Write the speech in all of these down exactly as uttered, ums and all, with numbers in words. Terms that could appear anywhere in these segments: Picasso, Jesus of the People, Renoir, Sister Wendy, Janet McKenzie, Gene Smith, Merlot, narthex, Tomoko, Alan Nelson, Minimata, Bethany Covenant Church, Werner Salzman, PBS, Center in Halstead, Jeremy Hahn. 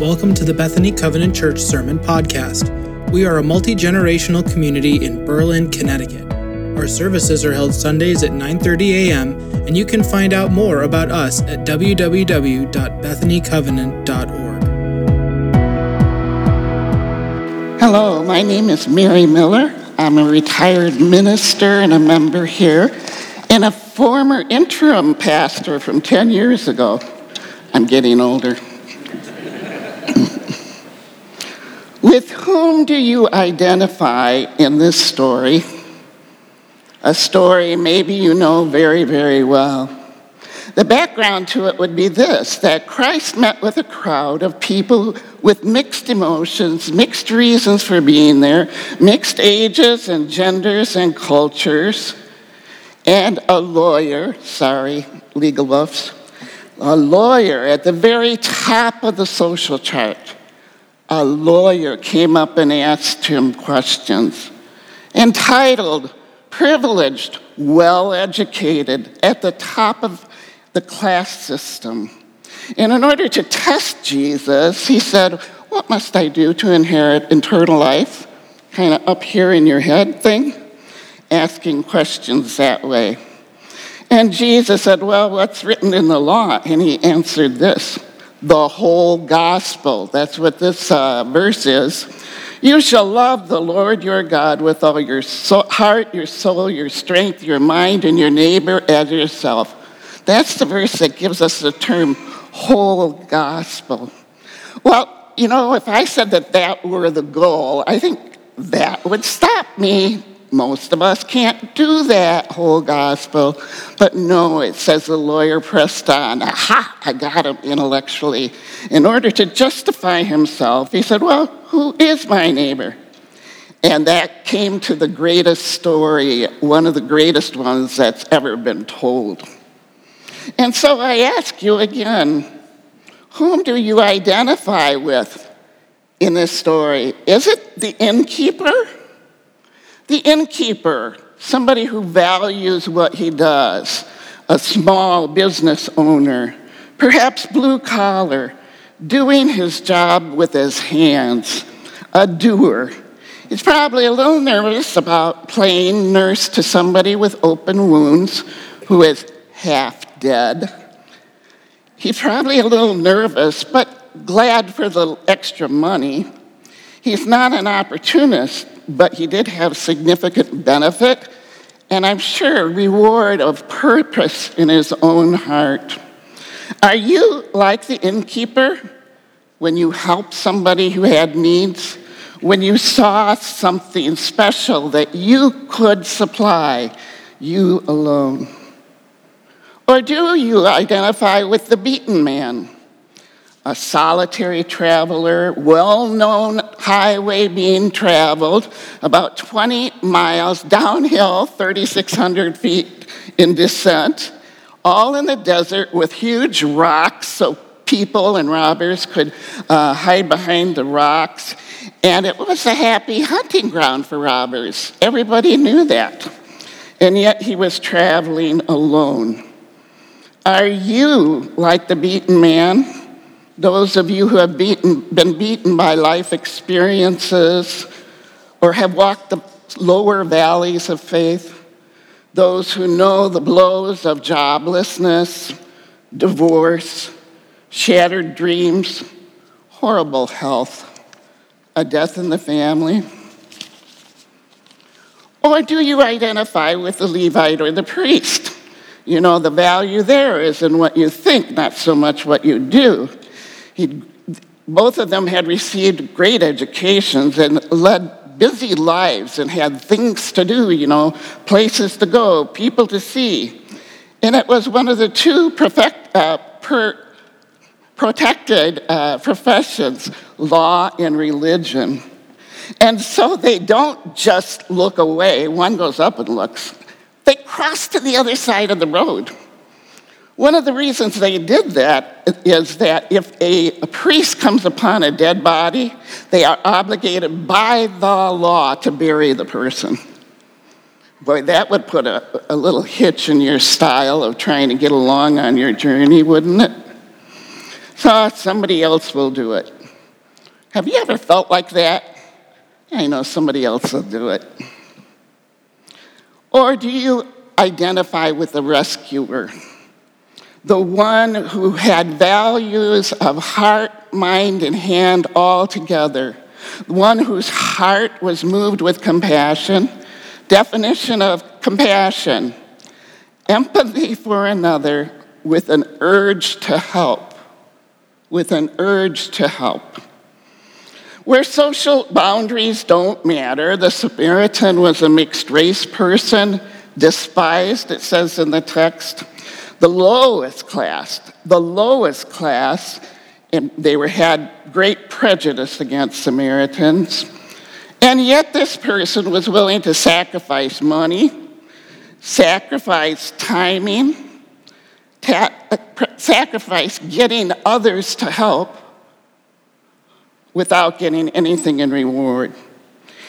Welcome to the Bethany Covenant Church Sermon Podcast. We are a multi-generational community in Berlin, Connecticut. Our services are held Sundays at nine thirty a.m., and you can find out more about us at w w w dot bethany covenant dot org. Hello, my name is Mary Miller. I'm a retired minister and a member here, and a former interim pastor from ten years ago. I'm getting older. With whom do you identify in this story? A story maybe you know very, very well. The background to it would be this, that Christ met with a crowd of people with mixed emotions, mixed reasons for being there, mixed ages and genders and cultures, and a lawyer, sorry, legal buffs, a lawyer at the very top of the social chart. A lawyer came up and asked him questions. Entitled, privileged, well-educated, at the top of the class system. And in order to test Jesus, he said, what must I do to inherit eternal life? Kind of up here in your head thing, asking questions that way. And Jesus said, well, what's written in the law? And he answered this. The whole gospel. That's what this uh, verse is. You shall love the Lord your God with all your so- heart, your soul, your strength, your mind, and your neighbor as yourself. That's the verse that gives us the term whole gospel. Well, you know, if I said that that were the goal, I think that would stop me. Most of us can't do that whole gospel. But no, it says the lawyer pressed on. Aha, I got him intellectually. In order to justify himself, he said, well, who is my neighbor? And that came to the greatest story, one of the greatest ones that's ever been told. And so I ask you again, whom do you identify with in this story? Is it the innkeeper? The innkeeper, somebody who values what he does, a small business owner, perhaps blue collar, doing his job with his hands, a doer. He's probably a little nervous about playing nurse to somebody with open wounds who is half dead. He's probably a little nervous, but glad for the extra money. He's not an opportunist, but he did have significant benefit, and I'm sure reward of purpose in his own heart. Are you like the innkeeper when you helped somebody who had needs? When you saw something special that you could supply, you alone? Or do you identify with the beaten man? A solitary traveler, well-known highway being traveled, about twenty miles downhill, thirty-six hundred feet in descent, all in the desert with huge rocks so people and robbers could uh, hide behind the rocks. And it was a happy hunting ground for robbers. Everybody knew that. And yet he was traveling alone. Are you like the beaten man? Those of you who have beaten, been beaten by life experiences or have walked the lower valleys of faith, those who know the blows of joblessness, divorce, shattered dreams, horrible health, a death in the family? Or do you identify with the Levite or the priest? You know, the value there is in what you think, not so much what you do. He, both of them had received great educations and led busy lives and had things to do, you know, places to go, people to see. And it was one of the two perfect, uh, per, protected uh, professions, law and religion. And so they don't just look away. One goes up and looks. They cross to the other side of the road. One of the reasons they did that is that if a, a priest comes upon a dead body, they are obligated by the law to bury the person. Boy, that would put a, a little hitch in your style of trying to get along on your journey, wouldn't it? So somebody else will do it. Have you ever felt like that? I know somebody else will do it. Or do you identify with the rescuer? The one who had values of heart, mind, and hand all together. The one whose heart was moved with compassion. Definition of compassion: empathy for another with an urge to help. With an urge to help. Where social boundaries don't matter, the Samaritan was a mixed-race person, despised, it says in the text. The lowest class, the lowest class, and they were had great prejudice against Samaritans. And yet this person was willing to sacrifice money, sacrifice timing, ta- sacrifice getting others to help without getting anything in reward.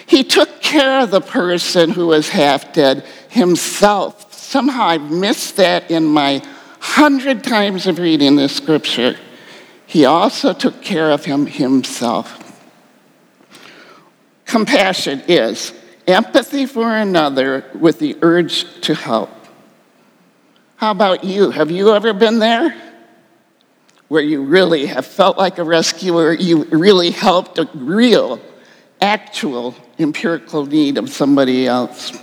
He took care of the person who was half dead himself. Somehow I've missed that in my hundred times of reading this scripture. He also took care of him himself. Compassion is empathy for another with the urge to help. How about you? Have you ever been there? Where you really have felt like a rescuer, you really helped a real, actual, empirical need of somebody else.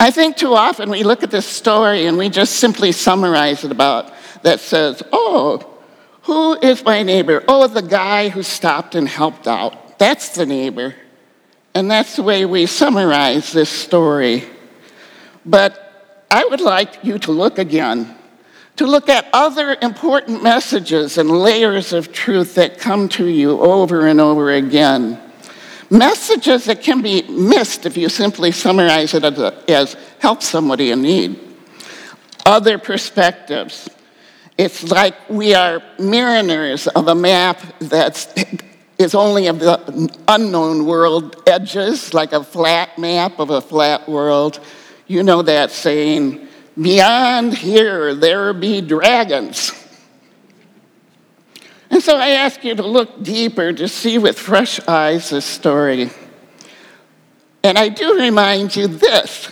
I think too often we look at this story and we just simply summarize it about that says, oh, who is my neighbor? Oh, the guy who stopped and helped out. That's the neighbor. And that's the way we summarize this story. But I would like you to look again, to look at other important messages and layers of truth that come to you over and over again. Messages that can be missed if you simply summarize it as, a, as help somebody in need. Other perspectives. It's like we are mariners of a map that is only of the unknown world edges, like a flat map of a flat world. You know that saying, beyond here there be dragons. And so I ask you to look deeper to see with fresh eyes this story. And I do remind you this,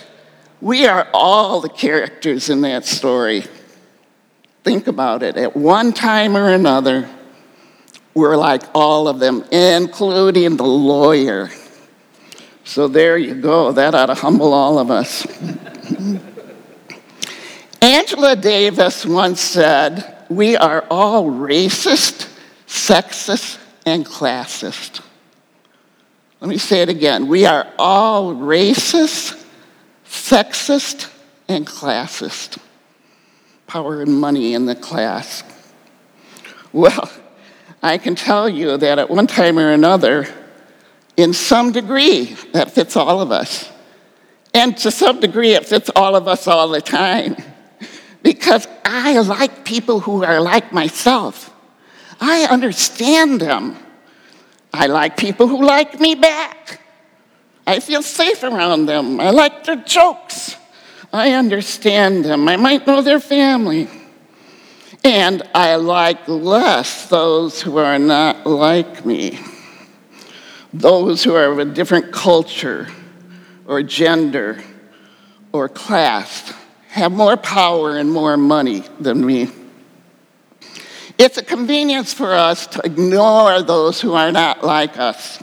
we are all the characters in that story. Think about it, at one time or another, we're like all of them, including the lawyer. So there you go, that ought to humble all of us. Angela Davis once said, we are all racist, sexist, and classist. Let me say it again. We are all racist, sexist, and classist. Power and money in the class. Well, I can tell you that at one time or another, in some degree, that fits all of us. And to some degree, it fits all of us all the time. Because I like people who are like myself. I understand them. I like people who like me back. I feel safe around them. I like their jokes. I understand them. I might know their family. And I like less those who are not like me. Those who are of a different culture or gender or class, have more power and more money than me. It's a convenience for us to ignore those who are not like us.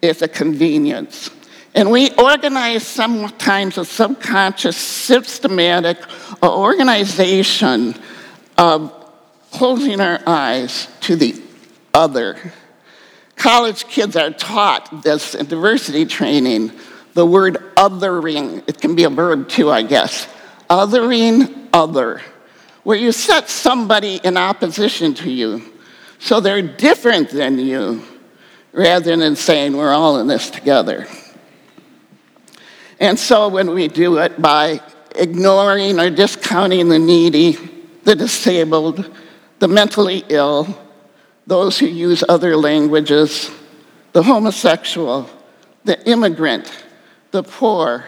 It's a convenience. And we organize sometimes a subconscious, systematic organization of closing our eyes to the other. College kids are taught this in diversity training, the word othering. It can be a verb too, I guess. Othering other, where you set somebody in opposition to you, so they're different than you, rather than saying we're all in this together. And so when we do it by ignoring or discounting the needy, the disabled, the mentally ill, those who use other languages, the homosexual, the immigrant, the poor,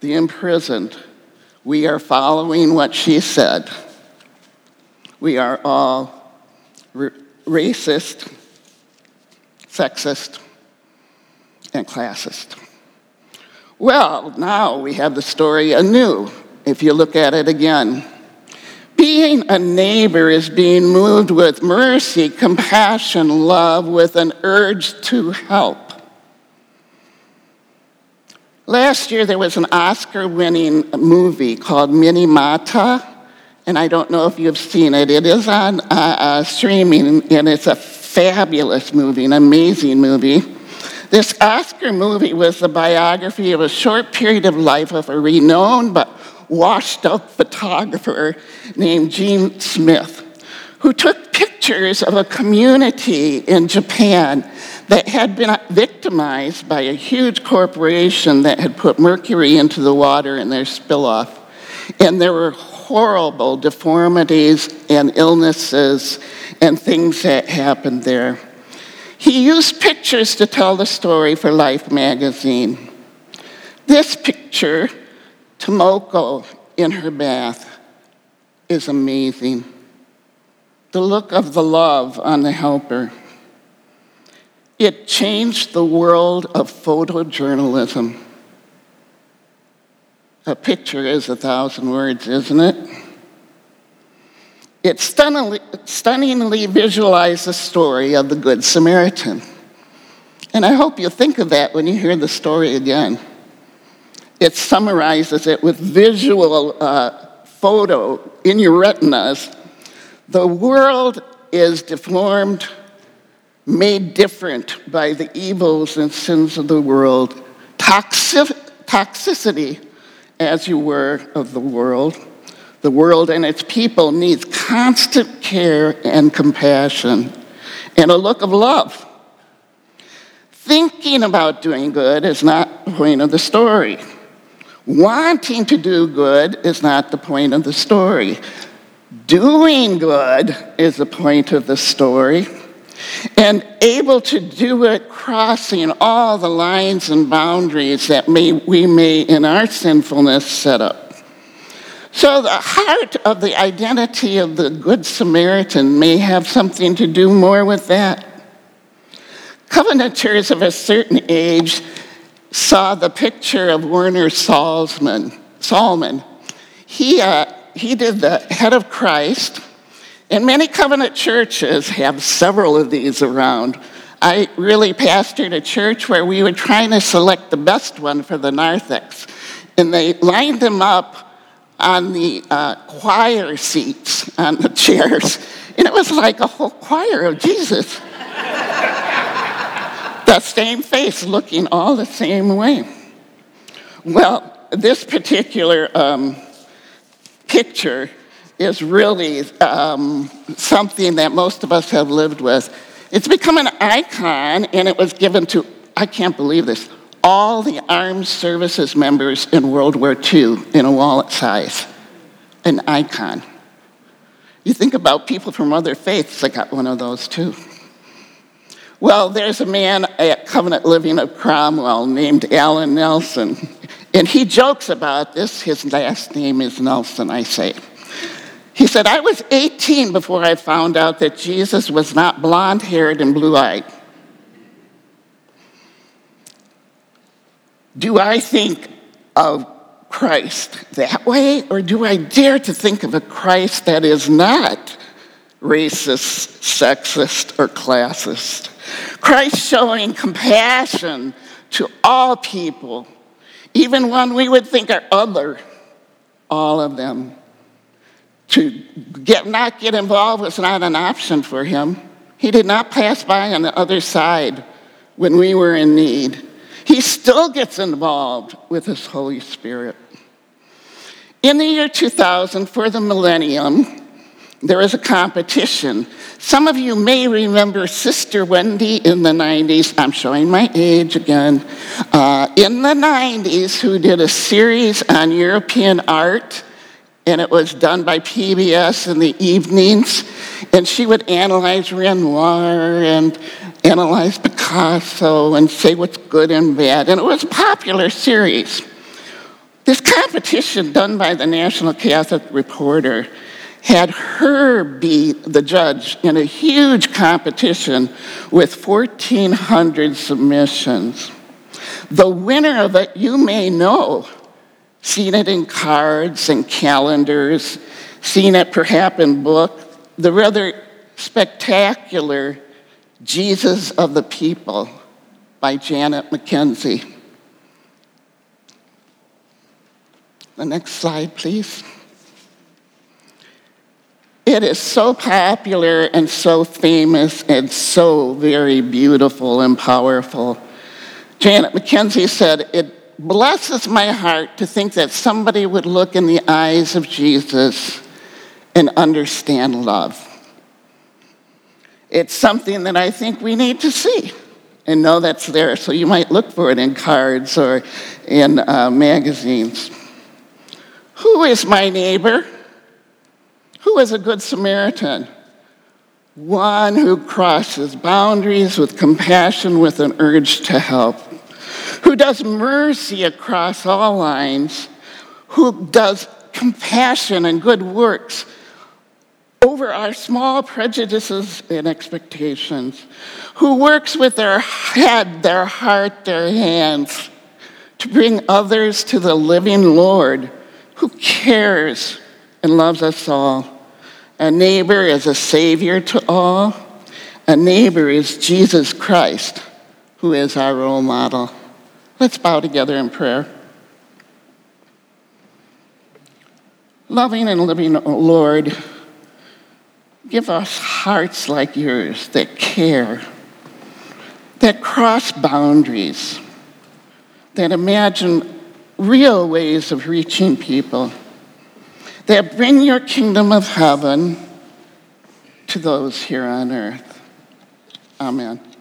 the imprisoned, we are following what she said. We are all r- racist, sexist, and classist. Well, now we have the story anew, if you look at it again. Being a neighbor is being moved with mercy, compassion, love, with an urge to help. Last year, there was an Oscar-winning movie called Minimata, and I don't know if you've seen it. It is on uh, uh, streaming, and it's a fabulous movie, an amazing movie. This Oscar movie was the biography of a short period of life of a renowned but washed-up photographer named Gene Smith, who took pictures of a community in Japan that had been victimized by a huge corporation that had put mercury into the water in their spill-off. And there were horrible deformities and illnesses and things that happened there. He used pictures to tell the story for Life magazine. This picture, Tomoko in her bath, is amazing. The look of the love on the helper. It changed the world of photojournalism. A picture is a thousand words, isn't it? It stunningly, stunningly visualized the story of the Good Samaritan. And I hope you think of that when you hear the story again. It summarizes it with visual uh, photo in your retinas. The world is deformed, made different by the evils and sins of the world, toxic, toxicity, as you were, of the world. The world and its people needs constant care and compassion and a look of love. Thinking about doing good is not the point of the story. Wanting to do good is not the point of the story. Doing good is the point of the story. And able to do it, crossing all the lines and boundaries that may, we may, in our sinfulness, set up. So the heart of the identity of the Good Samaritan may have something to do more with that. Covenanters of a certain age saw the picture of Werner Salzman. Salzman. He, uh, he did the Head of Christ. And many covenant churches have several of these around. I really pastored a church where we were trying to select the best one for the narthex. And they lined them up on the uh, choir seats, on the chairs. And it was like a whole choir of Jesus. The same face, looking all the same way. Well, this particular um, picture is really um, something that most of us have lived with. It's become an icon, and it was given to, I can't believe this, all the armed services members in World War Two in a wallet size. An icon. You think about people from other faiths, I got one of those too. Well, there's a man at Covenant Living of Cromwell named Alan Nelson, and he jokes about this. His last name is Nelson, I say. He said, I was eighteen before I found out that Jesus was not blonde-haired and blue-eyed. Do I think of Christ that way, or do I dare to think of a Christ that is not racist, sexist, or classist? Christ showing compassion to all people, even one we would think are other, all of them. To get, not get involved was not an option for him. He did not pass by on the other side when we were in need. He still gets involved with his Holy Spirit. In the year two thousand, for the millennium, there was a competition. Some of you may remember Sister Wendy in the nineties. I'm showing my age again. Uh, in the nineties, who did a series on European art, and it was done by P B S in the evenings. And she would analyze Renoir and analyze Picasso and say what's good and bad. And it was a popular series. This competition done by the National Catholic Reporter had her be the judge in a huge competition with fourteen hundred submissions. The winner of it, you may know, seen it in cards and calendars, seen it perhaps in book, the rather spectacular Jesus of the People by Janet McKenzie. The next slide, please. It is so popular and so famous and so very beautiful and powerful. Janet McKenzie said, "It blesses my heart to think that somebody would look in the eyes of Jesus and understand love." It's something that I think we need to see and know that's there. So you might look for it in cards or in uh, magazines. Who is my neighbor? Who is a good Samaritan? One who crosses boundaries with compassion, with an urge to help. Who does mercy across all lines. Who does compassion and good works over our small prejudices and expectations. Who works with their head, their heart, their hands to bring others to the living Lord. Who cares and loves us all. A neighbor is a savior to all. A neighbor is Jesus Christ, who is our role model. Let's bow together in prayer. Loving and living, O Lord, give us hearts like yours that care, that cross boundaries, that imagine real ways of reaching people, that bring your kingdom of heaven to those here on earth. Amen.